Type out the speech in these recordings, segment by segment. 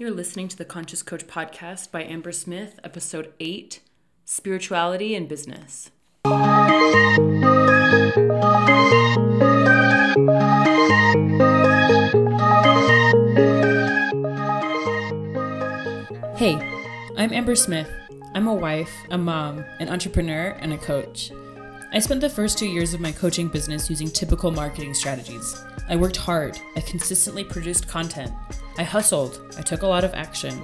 You're listening to The Conscious Coach Podcast by Amber Smith, Episode 8, Spirituality and Business. Hey, I'm Amber Smith. I'm a wife, a mom, an entrepreneur, and a coach. I spent the first 2 years of my coaching business using typical marketing strategies. I worked hard, I consistently produced content, I hustled, I took a lot of action.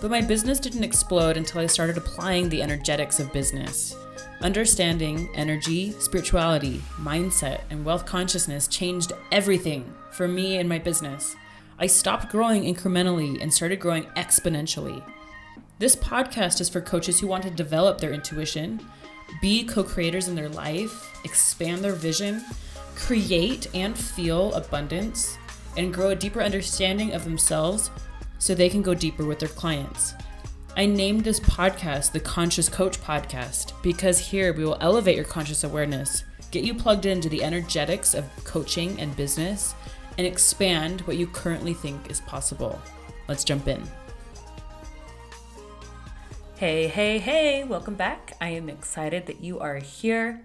But my business didn't explode until I started applying the energetics of business. Understanding energy, spirituality, mindset, and wealth consciousness changed everything for me and my business. I stopped growing incrementally and started growing exponentially. This podcast is for coaches who want to develop their intuition, be co-creators in their life, expand their vision, create and feel abundance, and grow a deeper understanding of themselves so they can go deeper with their clients. I named this podcast the Conscious Coach Podcast because here we will elevate your conscious awareness, get you plugged into the energetics of coaching and business, and expand what you currently think is possible. Let's jump in. Hey, hey, hey, welcome back. I am excited that you are here.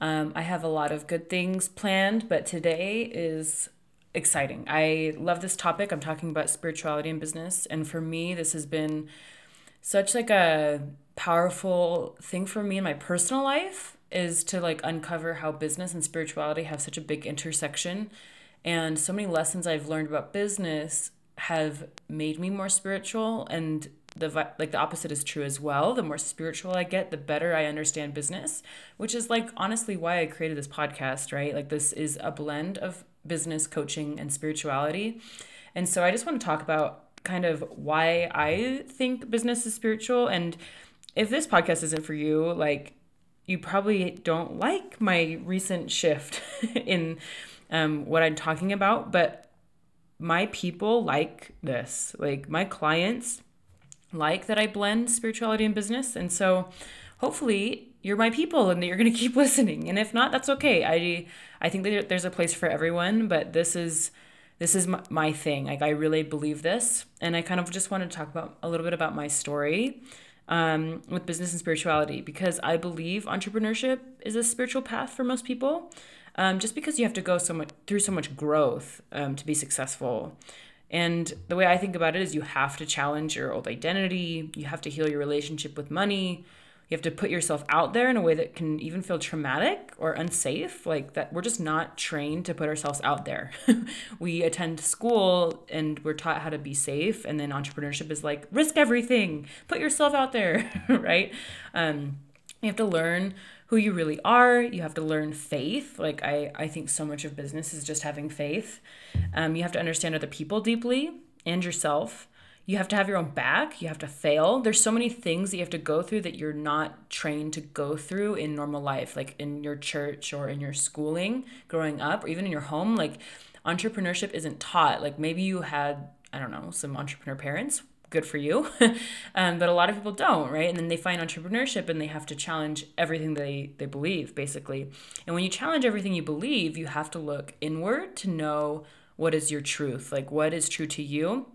I have a lot of good things planned, but today is exciting. I love this topic. I'm talking about spirituality and business. And for me, this has been such like a powerful thing for me in my personal life is to like uncover how business and spirituality have such a big intersection. And so many lessons I've learned about business have made me more spiritual, and the opposite is true as well. The more spiritual I get, the better I understand business, which is like honestly why I created this podcast, right? Like this is a blend of business, coaching, and spirituality. And so I just want to talk about kind of why I think business is spiritual. And if this podcast isn't for you, like you probably don't like my recent shift in what I'm talking about, but my people like this, like my clients like that I blend spirituality and business. And so hopefully you're my people and that you're going to keep listening. And if not, that's okay. I think that there's a place for everyone, but this is my thing. Like I really believe this. And I kind of just want to talk about a little bit about my story with business and spirituality, because I believe entrepreneurship is a spiritual path for most people. Just because you have to go through so much growth to be successful. And the way I think about it is you have to challenge your old identity. You have to heal your relationship with money. You have to put yourself out there in a way that can even feel traumatic or unsafe. Like that, we're just not trained to put ourselves out there. We attend school and we're taught how to be safe. And then entrepreneurship is like, risk everything, put yourself out there, right? You have to learn who you really are. You have to learn faith. Like I think so much of business is just having faith. You have to understand other people deeply and yourself. You have to have your own back. You have to fail. There's so many things that you have to go through that you're not trained to go through in normal life, like in your church or in your schooling growing up, or even in your home. Like entrepreneurship isn't taught. Like maybe you had, I don't know, some entrepreneur parents. Good for you. But a lot of people don't, right? And then they find entrepreneurship and they have to challenge everything they believe, basically. And when you challenge everything you believe, you have to look inward to know what is your truth, like what is true to you.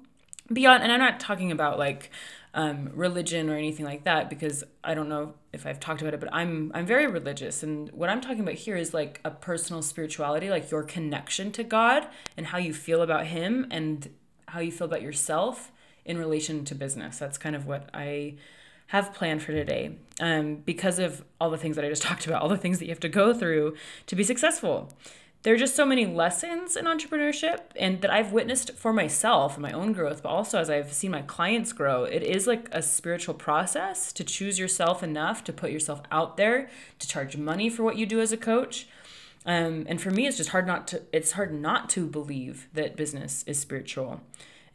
Beyond, and I'm not talking about like religion or anything like that, because I don't know if I've talked about it, but I'm very religious. And what I'm talking about here is like a personal spirituality, like your connection to God and how you feel about Him and how you feel about yourself in relation to business. That's kind of what I have planned for today. Because of all the things that I just talked about, all the things that you have to go through to be successful. There are just so many lessons in entrepreneurship and that I've witnessed for myself and my own growth, but also as I've seen my clients grow. It is like a spiritual process to choose yourself enough to put yourself out there, to charge money for what you do as a coach. And for me, it's just hard not to believe that business is spiritual.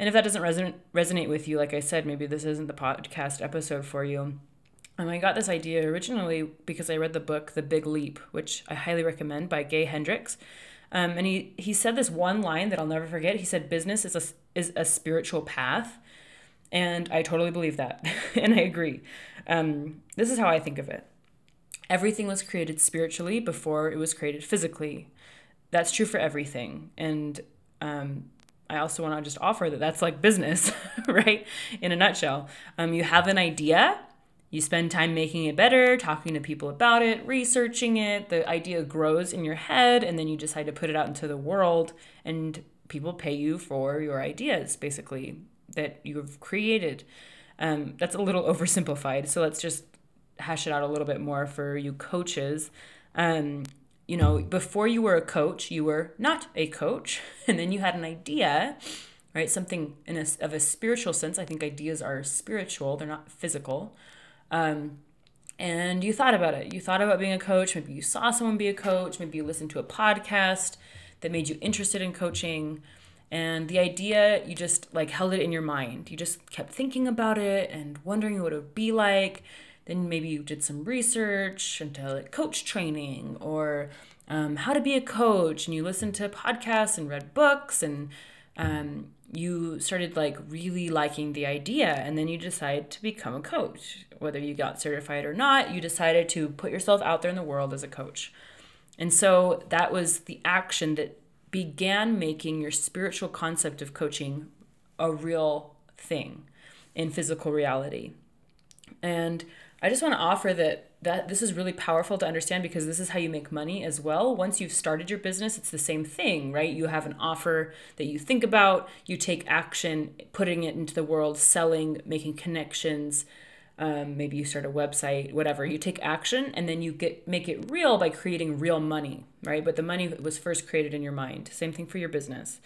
And if that doesn't resonate with you, like I said, maybe this isn't the podcast episode for you. I got this idea originally because I read the book, The Big Leap, which I highly recommend by Gay Hendricks. And he said this one line that I'll never forget. He said, business is a spiritual path. And I totally believe that. And I agree. This is how I think of it. Everything was created spiritually before it was created physically. That's true for everything. And I also want to just offer that that's like business, right? In a nutshell, you have an idea, you spend time making it better, talking to people about it, researching it. The idea grows in your head, and then you decide to put it out into the world, and people pay you for your ideas, basically, that you've created. That's a little oversimplified, so let's just hash it out a little bit more for you coaches. You know, before you were a coach, you were not a coach, and then you had an idea, right? Something in a spiritual sense. I think ideas are spiritual, they're not physical. And you thought about it. You thought about being a coach. Maybe you saw someone be a coach. Maybe you listened to a podcast that made you interested in coaching. And the idea, you just like held it in your mind. You just kept thinking about it and wondering what it would be like. Then maybe you did some research into like coach training or how to be a coach, and you listened to podcasts and read books, and you started like really liking the idea, and then you decide to become a coach. Whether you got certified or not, you decided to put yourself out there in the world as a coach. And so that was the action that began making your spiritual concept of coaching a real thing in physical reality. And I just want to offer that this is really powerful to understand, because this is how you make money as well. Once you've started your business, it's the same thing, right? You have an offer that you think about, you take action, putting it into the world, selling, making connections. Maybe you start a website, whatever. You take action, and then you make it real by creating real money, right? But the money was first created in your mind. Same thing for your business.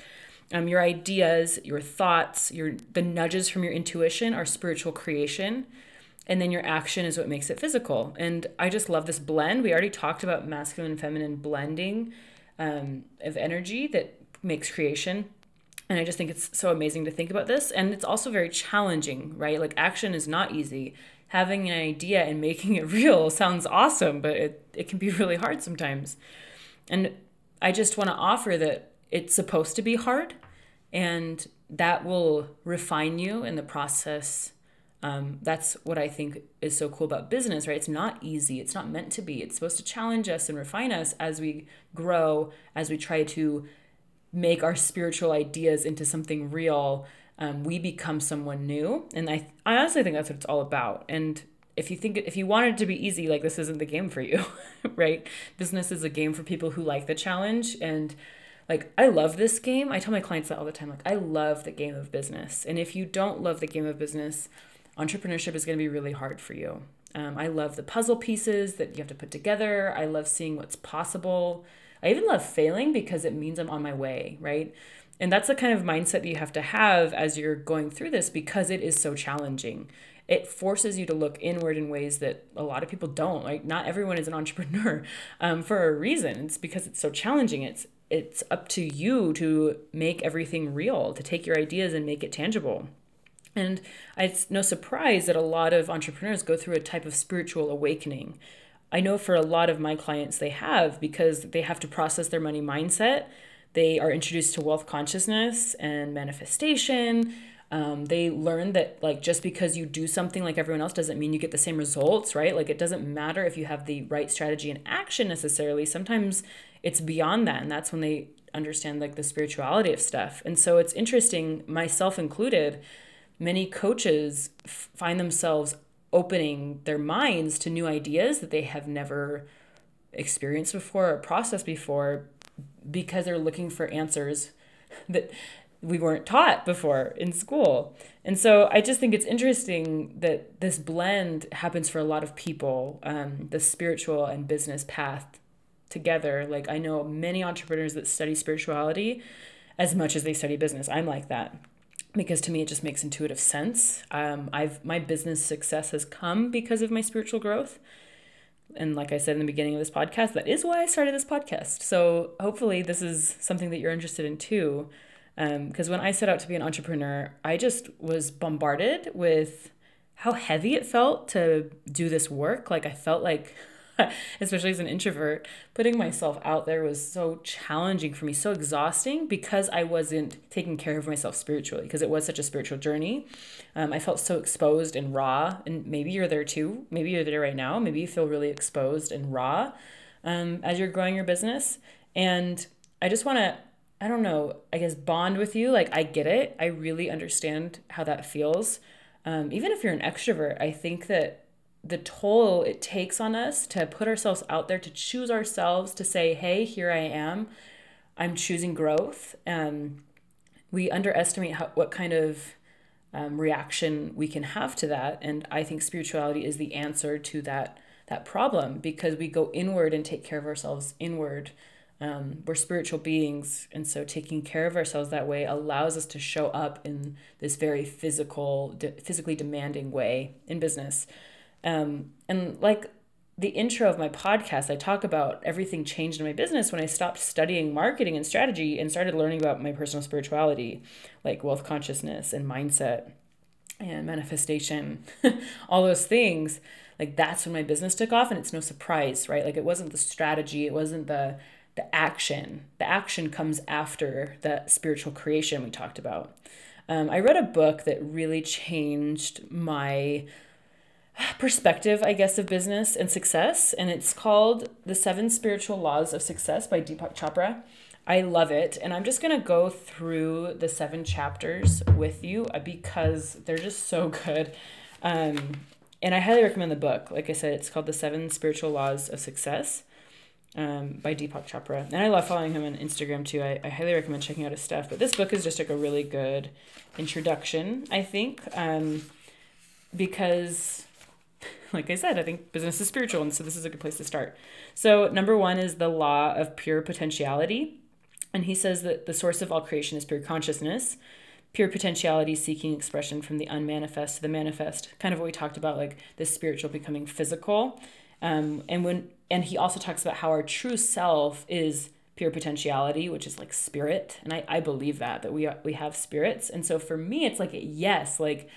Your ideas, your thoughts, the nudges from your intuition are spiritual creation. And then your action is what makes it physical. And I just love this blend. We already talked about masculine and feminine blending of energy that makes creation. And I just think it's so amazing to think about this. And it's also very challenging, right? Like action is not easy. Having an idea and making it real sounds awesome, but it can be really hard sometimes. And I just want to offer that it's supposed to be hard, and that will refine you in the process. That's what I think is so cool about business, right? It's not easy. It's not meant to be. It's supposed to challenge us and refine us as we grow, as we try to make our spiritual ideas into something real. We become someone new. And I honestly think that's what it's all about. And if you want it to be easy, like this isn't the game for you, right? Business is a game for people who like the challenge. And like, I love this game. I tell my clients that all the time. Like, I love the game of business. And if you don't love the game of business, entrepreneurship is going to be really hard for you. I love the puzzle pieces that you have to put together. I love seeing what's possible. I even love failing because it means I'm on my way, right? And that's the kind of mindset that you have to have as you're going through this, because it is so challenging. It forces you to look inward in ways that a lot of people don't. Like, not everyone is an entrepreneur for a reason. It's because it's so challenging. It's up to you to make everything real, to take your ideas and make it tangible. And it's no surprise that a lot of entrepreneurs go through a type of spiritual awakening. I know for a lot of my clients they have, because they have to process their money mindset. They are introduced to wealth consciousness and manifestation. They learn that like just because you do something like everyone else doesn't mean you get the same results, right? Like it doesn't matter if you have the right strategy and action necessarily. Sometimes it's beyond that, and that's when they understand like the spirituality of stuff. And so it's interesting, myself included, many coaches find themselves opening their minds to new ideas that they have never experienced before or processed before, because they're looking for answers that we weren't taught before in school. And so I just think it's interesting that this blend happens for a lot of people, the spiritual and business path together. Like I know many entrepreneurs that study spirituality as much as they study business. I'm like that, because to me, it just makes intuitive sense. My business success has come because of my spiritual growth. And like I said in the beginning of this podcast, that is why I started this podcast. So hopefully this is something that you're interested in too. Because when I set out to be an entrepreneur, I just was bombarded with how heavy it felt to do this work. Like I felt like, especially as an introvert, putting myself out there was so challenging for me, so exhausting, because I wasn't taking care of myself spiritually, because it was such a spiritual journey. I felt so exposed and raw, and maybe you're there too. Maybe you're there right now. Maybe you feel really exposed and raw as you're growing your business. And I just want to I don't know, I guess bond with you. Like, I get it. I really understand how that feels. Even if you're an extrovert, I think that the toll it takes on us to put ourselves out there, to choose ourselves, to say, hey, here I am. I'm choosing growth. We underestimate what kind of reaction we can have to that. And I think spirituality is the answer to that problem, because we go inward and take care of ourselves inward. We're spiritual beings, and so taking care of ourselves that way allows us to show up in this very physically demanding way in business. And like the intro of my podcast, I talk about everything changed in my business when I stopped studying marketing and strategy and started learning about my personal spirituality, like wealth consciousness and mindset and manifestation, all those things. Like, that's when my business took off, and it's no surprise, right? Like, it wasn't the strategy, it wasn't the action. The action comes after that spiritual creation we talked about. I read a book that really changed my perspective, I guess, of business and success. And it's called The Seven Spiritual Laws of Success by Deepak Chopra. I love it. And I'm just going to go through the 7 chapters with you because they're just so good. And I highly recommend the book. Like I said, it's called The Seven Spiritual Laws of Success. By Deepak Chopra. And I love following him on Instagram too. I highly recommend checking out his stuff. But this book is just like a really good introduction, I think, because, like I said, I think business is spiritual, and so this is a good place to start. So number 1 is the law of pure potentiality. And he says that the source of all creation is pure consciousness, pure potentiality seeking expression from the unmanifest to the manifest, kind of what we talked about, like this spiritual becoming physical. And he also talks about how our true self is pure potentiality, which is like spirit. And I believe that we have spirits. And so for me, it's like, yes, like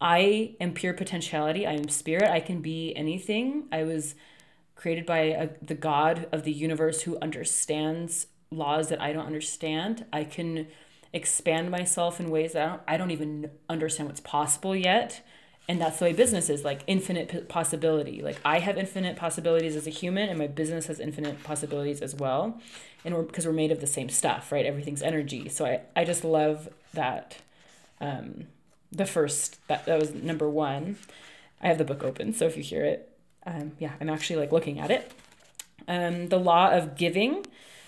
I am pure potentiality. I am spirit. I can be anything. I was created by the God of the universe who understands laws that I don't understand. I can expand myself in ways that I don't even understand what's possible yet. And that's the way business is, like infinite possibility. Like, I have infinite possibilities as a human, and my business has infinite possibilities as well. And because we're made of the same stuff, right? Everything's energy. So I just love that. That was number 1. I have the book open, so if you hear it, I'm actually like looking at it. The law of giving.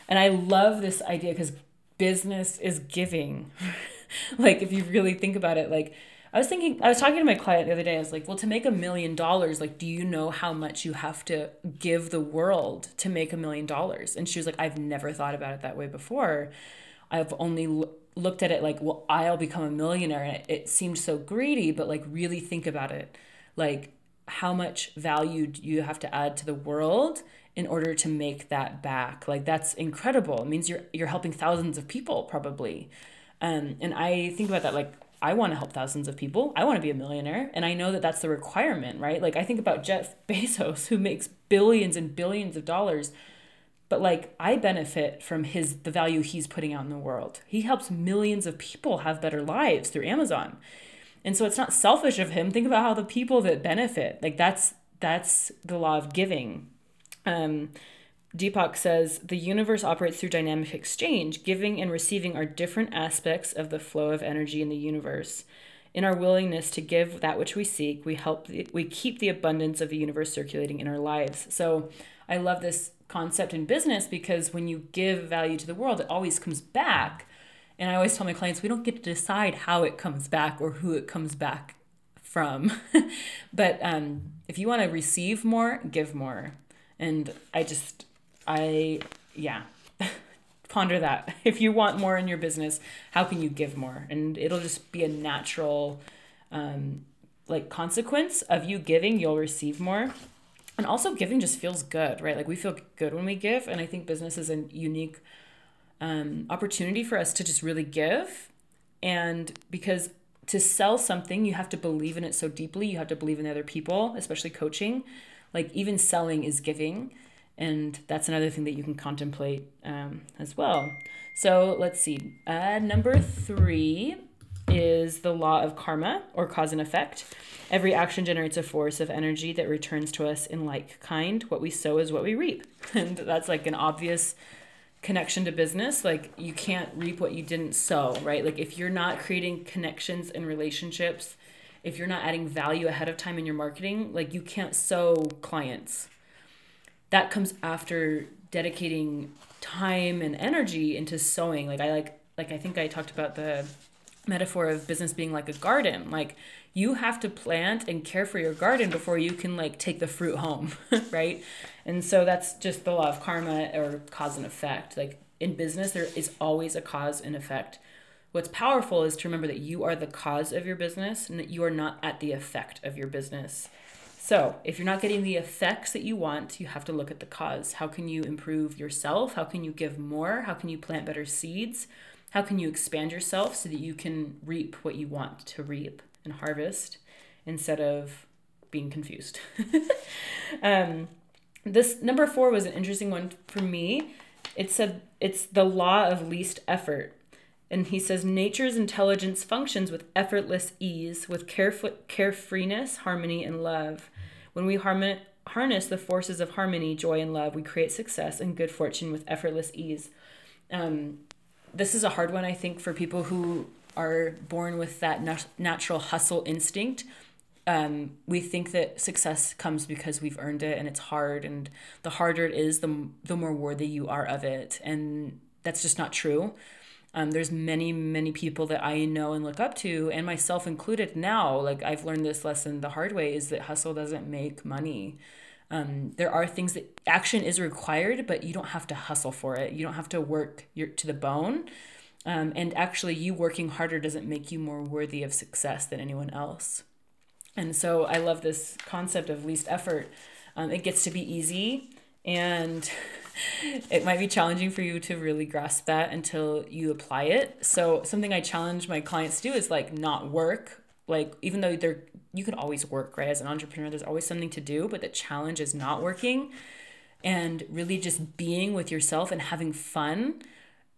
And I love this idea because business is giving. Like, if you really think about it, like, I was talking to my client the other day. I was like, well, to make $1 million, like, do you know how much you have to give the world to make $1 million? And she was like, I've never thought about it that way before. I've only looked at it like, well, I'll become a millionaire. And it seemed so greedy, but like, really think about it. Like, how much value do you have to add to the world in order to make that back? Like, that's incredible. It means you're helping thousands of people probably. And I think about that, like, I want to help thousands of people. I want to be a millionaire. And I know that that's the requirement, right? Like, I think about Jeff Bezos, who makes billions and billions of dollars, but like, I benefit from the value he's putting out in the world. He helps millions of people have better lives through Amazon. And so it's not selfish of him. Think about how the people that benefit, like that's the law of giving. Deepak says, the universe operates through dynamic exchange. Giving and receiving are different aspects of the flow of energy in the universe. In our willingness to give that which we seek, we keep the abundance of the universe circulating in our lives. So I love this concept in business because when you give value to the world, it always comes back. And I always tell my clients, we don't get to decide how it comes back or who it comes back from. But if you want to receive more, give more. And ponder that. If you want more in your business, how can you give more? And it'll just be a natural, consequence of you giving, you'll receive more. And also giving just feels good, right? Like, we feel good when we give. And I think business is a unique, opportunity for us to just really give. And because to sell something, you have to believe in it so deeply. You have to believe in the other people, especially coaching. Like, even selling is giving. And that's another thing that you can contemplate as well. So let's see. Number 3 is the law of karma, or cause and effect. Every action generates a force of energy that returns to us in like kind. What we sow is what we reap. And that's like an obvious connection to business. Like, you can't reap what you didn't sow, right? Like, if you're not creating connections and relationships, if you're not adding value ahead of time in your marketing, like, you can't sow clients. That comes after dedicating time and energy into sowing. I think I talked about the metaphor of business being like a garden. Like, you have to plant and care for your garden before you can take the fruit home, right? And so that's just the law of karma, or cause and effect. Like, in business, there is always a cause and effect. What's powerful is to remember that you are the cause of your business and that you are not at the effect of your business. So if you're not getting the effects that you want, you have to look at the cause. How can you improve yourself? How can you give more? How can you plant better seeds? How can you expand yourself so that you can reap what you want to reap and harvest, instead of being confused? This number 4 was an interesting one for me. It said it's the law of least effort. And he says, nature's intelligence functions with effortless ease, with carefreeness, harmony, and love. When we harness the forces of harmony, joy, and love, we create success and good fortune with effortless ease. This is a hard one, I think, for people who are born with that natural hustle instinct. We think that success comes because we've earned it and it's hard. And the harder it is, the more worthy you are of it. And that's just not true. There's many, many people that I know and look up to, and myself included now. Like, I've learned this lesson the hard way, is that hustle doesn't make money. There are things that action is required, but you don't have to hustle for it. You don't have to work to the bone. And actually, you working harder doesn't make you more worthy of success than anyone else. And so I love this concept of least effort. It gets to be easy, and it might be challenging for you to really grasp that until you apply it. So something I challenge my clients to do is not work. Even though you can always work, right? As an entrepreneur, there's always something to do, but the challenge is not working and really just being with yourself and having fun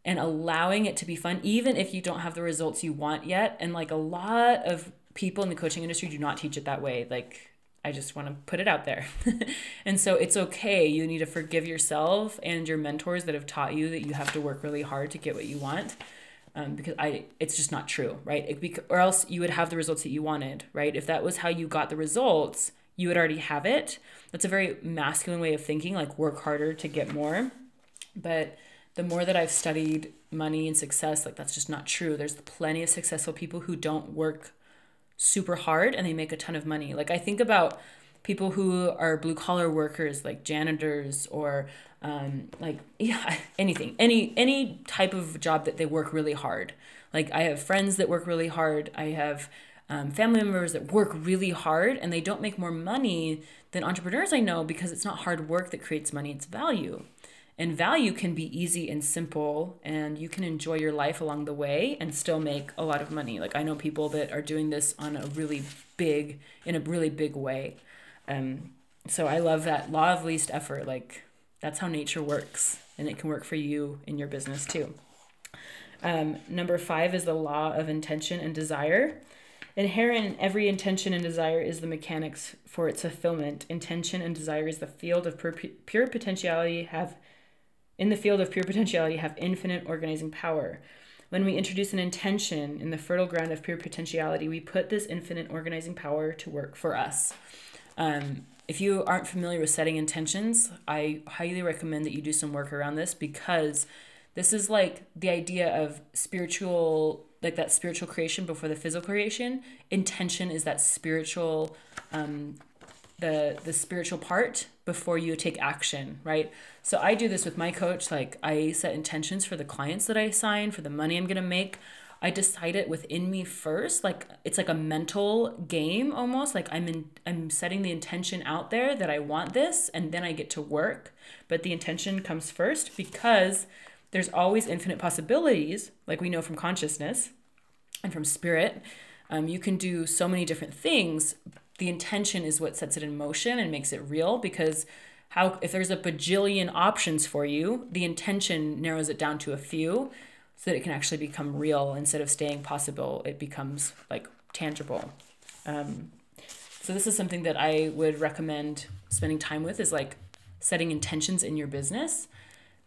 and allowing it to be fun, even if you don't have the results you want yet. And a lot of people in the coaching industry do not teach it that way. I just want to put it out there. And so it's okay. You need to forgive yourself and your mentors that have taught you that you have to work really hard to get what you want. Because it's just not true, right? Or else you would have the results that you wanted, right? If that was how you got the results, you would already have it. That's a very masculine way of thinking, work harder to get more. But the more that I've studied money and success, that's just not true. There's plenty of successful people who don't work super hard and they make a ton of money. I think about people who are blue collar workers, janitors or anything, any type of job that they work really hard. I have friends that work really hard. I have family members that work really hard, and they don't make more money than entrepreneurs I know, because it's not hard work that creates money, it's value. And value can be easy and simple, and you can enjoy your life along the way and still make a lot of money. I know people that are doing this in a really big way. So I love that law of least effort. That's how nature works, and it can work for you in your business too. Number 5 is the law of intention and desire. Inherent in every intention and desire is the mechanics for its fulfillment. Intention and desire is the field of pure potentiality in the field of pure potentiality have infinite organizing power. When we introduce an intention in the fertile ground of pure potentiality, we put this infinite organizing power to work for us. If you aren't familiar with setting intentions, I highly recommend that you do some work around this, because this is the idea of spiritual, that spiritual creation before the physical creation. Intention is that spiritual, the spiritual part before you take action, right? So I do this with my coach. I set intentions for the clients that I sign, for the money I'm going to make. I decide it within me first. It's a mental game almost. I'm setting the intention out there that I want this, and then I get to work. But the intention comes first, because there's always infinite possibilities. We know from consciousness and from spirit, you can do so many different things. The intention is what sets it in motion and makes it real, because if there's a bajillion options for you, the intention narrows it down to a few so that it can actually become real. Instead of staying possible, it becomes tangible. So this is something that I would recommend spending time with, is setting intentions in your business.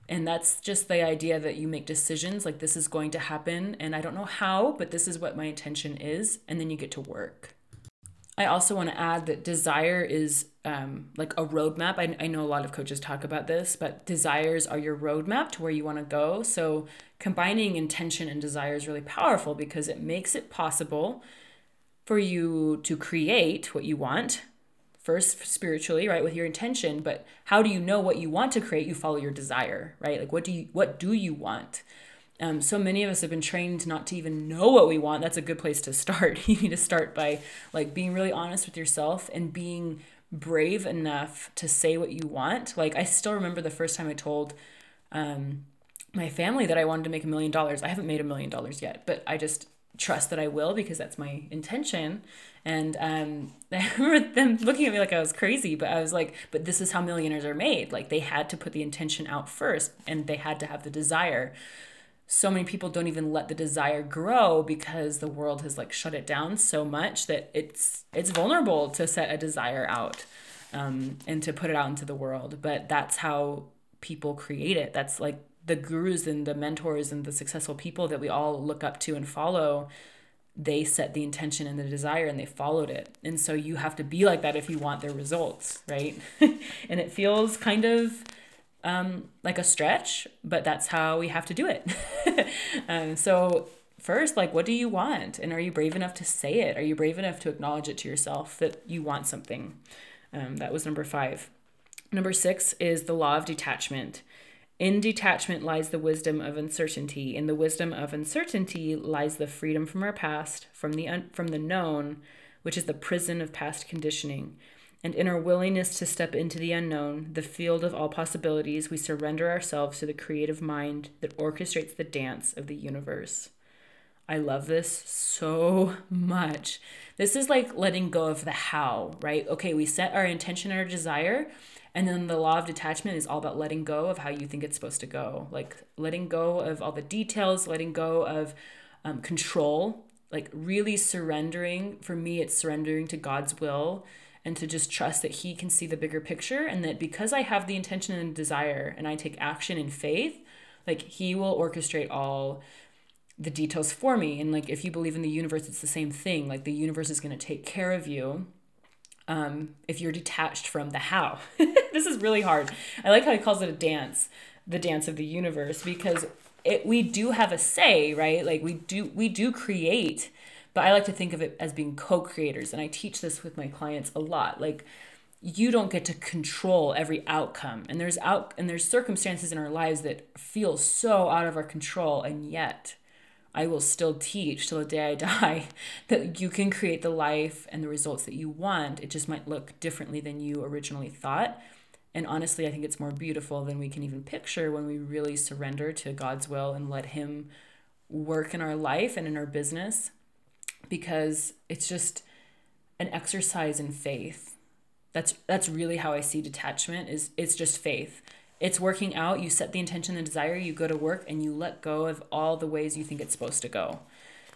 And that's just the idea that you make decisions like, this is going to happen and I don't know how, but this is what my intention is. And then you get to work. I also want to add that desire is like a roadmap. I know a lot of coaches talk about this, but desires are your roadmap to where you want to go. So combining intention and desire is really powerful because it makes it possible for you to create what you want. First, spiritually, right, with your intention, but how do you know what you want to create? You follow your desire, right? Like, what do you want? So many of us have been trained not to even know what we want. That's a good place to start. You need to start by like being really honest with yourself and being brave enough to say what you want. Like, I still remember the first time I told my family that I wanted to make $1 million. I haven't made $1 million yet, but I just trust that I will because that's my intention. And I remember them looking at me like I was crazy, but I was like, but this is how millionaires are made. Like, they had to put the intention out first and they had to have the desire. So many people don't even let the desire grow because the world has like shut it down so much that it's vulnerable to set a desire out and to put it out into the world. But that's how people create it. That's like the gurus and the mentors and the successful people that we all look up to and follow. They set the intention and the desire and they followed it. And so you have to be like that if you want their results, right? And it feels kind of like a stretch, but that's how we have to do it. So first, like, what do you want? And are you brave enough to say it? Are you brave enough to acknowledge it to yourself that you want something? That was number 5. Number 6 is the law of detachment. In detachment lies the wisdom of uncertainty. In the wisdom of uncertainty lies the freedom from our past, from the known, which is the prison of past conditioning. And in our willingness to step into the unknown, the field of all possibilities, we surrender ourselves to the creative mind that orchestrates the dance of the universe. I love this so much. This is like letting go of the how, right? Okay, we set our intention and our desire, and then the law of detachment is all about letting go of how you think it's supposed to go. Like letting go of all the details, letting go of control, like really surrendering. For me, it's surrendering to God's will, and to just trust that he can see the bigger picture, and that because I have the intention and desire and I take action in faith, like he will orchestrate all the details for me. And like, if you believe in the universe, it's the same thing. Like the universe is going to take care of you if you're detached from the how. This is really hard. I like how he calls it a dance, the dance of the universe, because we do have a say, right? Like we do create. But I like to think of it as being co-creators. And I teach this with my clients a lot. Like, you don't get to control every outcome. And there's circumstances in our lives that feel so out of our control. And yet I will still teach till the day I die that you can create the life and the results that you want. It just might look differently than you originally thought. And honestly, I think it's more beautiful than we can even picture when we really surrender to God's will and let him work in our life and in our business. Because it's just an exercise in faith. That's really how I see detachment. Is it's just faith. It's working out. You set the intention and desire, you go to work, and you let go of all the ways you think it's supposed to go.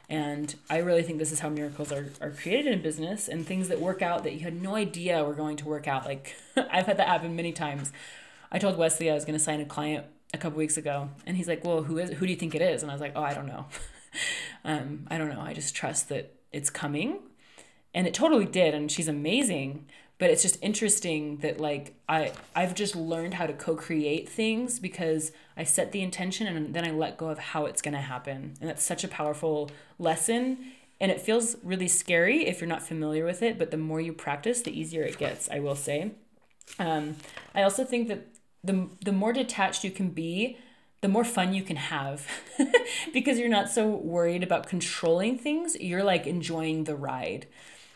And I really think this is how miracles are created in business, and things that work out that you had no idea were going to work out. Like I've had that happen many times. I told Wesley I was going to sign a client a couple weeks ago, and he's like, well, who do you think it is? And I was like, oh, I don't know. I don't know. I just trust that it's coming, and it totally did. And she's amazing, but it's just interesting that like, I've just learned how to co-create things because I set the intention and then I let go of how it's going to happen. And that's such a powerful lesson, and it feels really scary if you're not familiar with it, but the more you practice, the easier it gets, I will say. I also think that the more detached you can be, the more fun you can have because you're not so worried about controlling things. You're like enjoying the ride.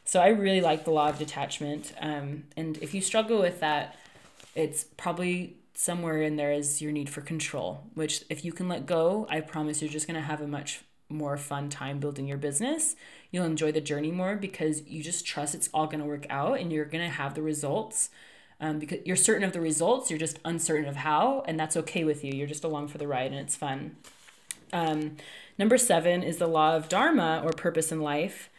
So I really like the law of detachment. And if you struggle with that, it's probably somewhere in there is your need for control, which if you can let go, I promise you're just going to have a much more fun time building your business. You'll enjoy the journey more because you just trust it's all going to work out and you're going to have the results. Because you're certain of the results, you're just uncertain of how, and that's okay with you. You're just along for the ride, and it's fun. Number 7 is the law of dharma, or purpose in life.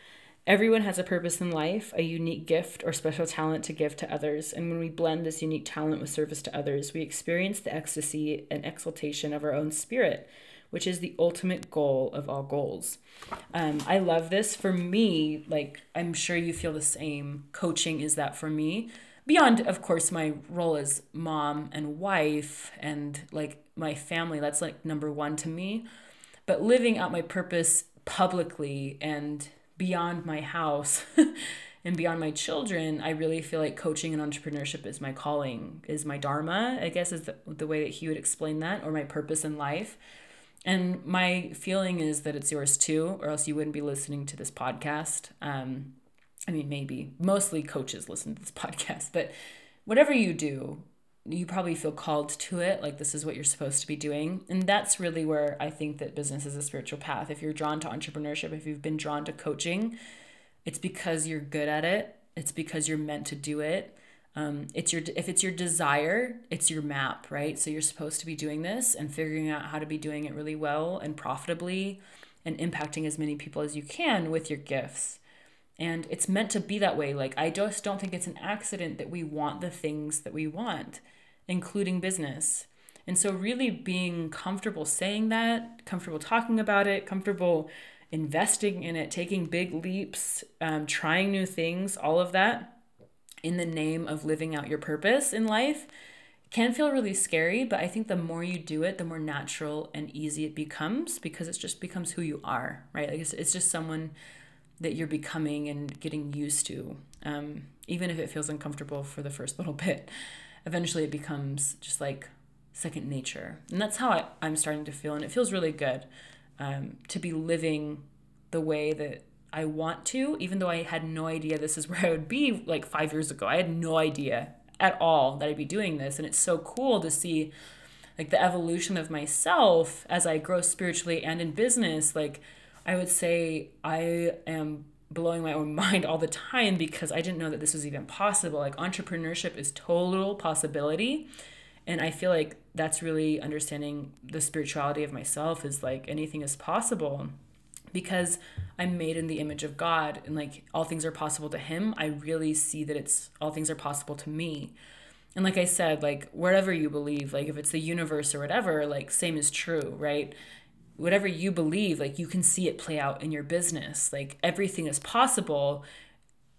Everyone has a purpose in life, a unique gift or special talent to give to others, and when we blend this unique talent with service to others, we experience the ecstasy and exaltation of our own spirit, which is the ultimate goal of all goals. I love this. For me, like, I'm sure you feel the same. Coaching is that for me. Beyond, of course, my role as mom and wife and, like, my family, that's, like, number one to me. But living out my purpose publicly and beyond my house and beyond my children, I really feel like coaching and entrepreneurship is my calling, is my dharma, I guess is the way that he would explain that, or my purpose in life. And my feeling is that it's yours too, or else you wouldn't be listening to this podcast. I mean, maybe mostly coaches listen to this podcast, but whatever you do, you probably feel called to it. Like, this is what you're supposed to be doing. And that's really where I think that business is a spiritual path. If you're drawn to entrepreneurship, if you've been drawn to coaching, it's because you're good at it. It's because you're meant to do it. If it's your desire, it's your map, right? So you're supposed to be doing this and figuring out how to be doing it really well and profitably and impacting as many people as you can with your gifts. And it's meant to be that way. Like, I just don't think it's an accident that we want the things that we want, including business. And so really being comfortable saying that, comfortable talking about it, comfortable investing in it, taking big leaps, trying new things, all of that in the name of living out your purpose in life can feel really scary. But I think the more you do it, the more natural and easy it becomes, because it just becomes who you are, right? Like, it's just someone that you're becoming and getting used to, even if it feels uncomfortable for the first little bit. Eventually it becomes just like second nature. And that's how I'm starting to feel. And it feels really good to be living the way that I want to, even though I had no idea this is where I would be like 5 years ago. I had no idea at all that I'd be doing this. And it's so cool to see like the evolution of myself as I grow spiritually and in business. Like, I would say I am blowing my own mind all the time because I didn't know that this was even possible. Like, entrepreneurship is total possibility. And I feel like that's really understanding the spirituality of myself, is like anything is possible because I'm made in the image of God, and like all things are possible to him. I really see that it's all things are possible to me. And like I said, like whatever you believe, like if it's the universe or whatever, like same is true, right? Whatever you believe, like you can see it play out in your business. Like everything is possible.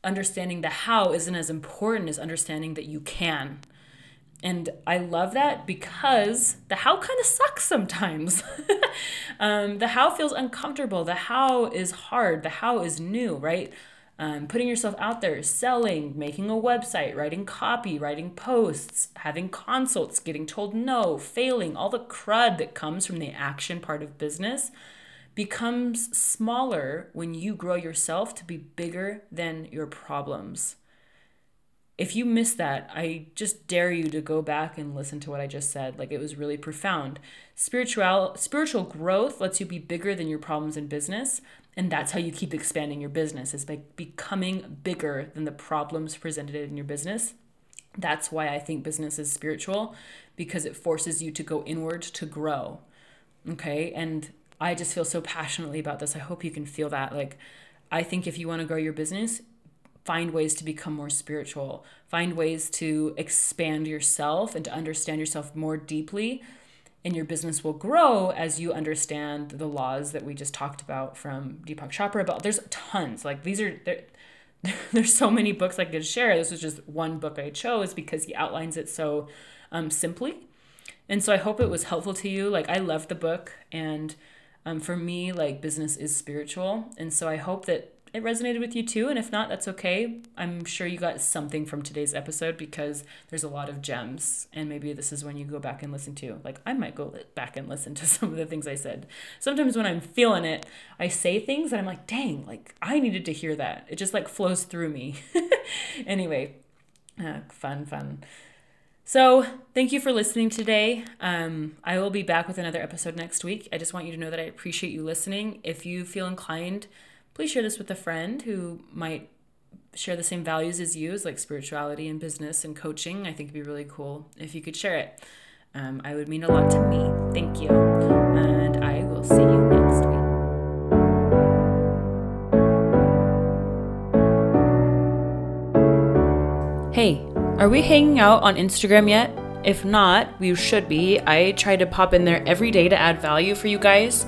Understanding the how isn't as important as understanding that you can. And I love that because the how kind of sucks sometimes. The how feels uncomfortable. The how is hard. The how is new, right? Putting yourself out there, selling, making a website, writing copy, writing posts, having consults, getting told no, failing, all the crud that comes from the action part of business becomes smaller when you grow yourself to be bigger than your problems. If you miss that, I just dare you to go back and listen to what I just said. Like, it was really profound. Spiritual growth lets you be bigger than your problems in business. And that's how you keep expanding your business, is by becoming bigger than the problems presented in your business. That's why I think business is spiritual, because it forces you to go inward to grow. Okay. And I just feel so passionately about this. I hope you can feel that. Like, I think if you want to grow your business, find ways to become more spiritual, find ways to expand yourself and to understand yourself more deeply, and your business will grow as you understand the laws that we just talked about from Deepak Chopra. But there's tons, like there's so many books I could share. This was just one book I chose because he outlines it so simply. And so I hope it was helpful to you. Like, I loved the book, and for me, like, business is spiritual. And so I hope that it resonated with you too. And if not, that's okay. I'm sure you got something from today's episode because there's a lot of gems, and maybe this is when you go back and listen to, like, I might go back and listen to some of the things I said. Sometimes when I'm feeling it, I say things that I'm like, dang, like I needed to hear that. It just like flows through me. Anyway, fun. So thank you for listening today. I will be back with another episode next week. I just want you to know that I appreciate you listening. If you feel inclined, please share this with a friend who might share the same values as you, as like spirituality and business and coaching. I think it'd be really cool if you could share it. I would mean a lot to me. Thank you. And I will see you next week. Hey, are we hanging out on Instagram yet? If not, we should be. I try to pop in there every day to add value for you guys.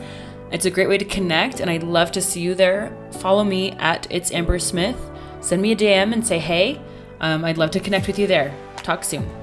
It's a great way to connect, and I'd love to see you there. Follow me at It's Amber Smith. Send me a DM and say, hey, I'd love to connect with you there. Talk soon.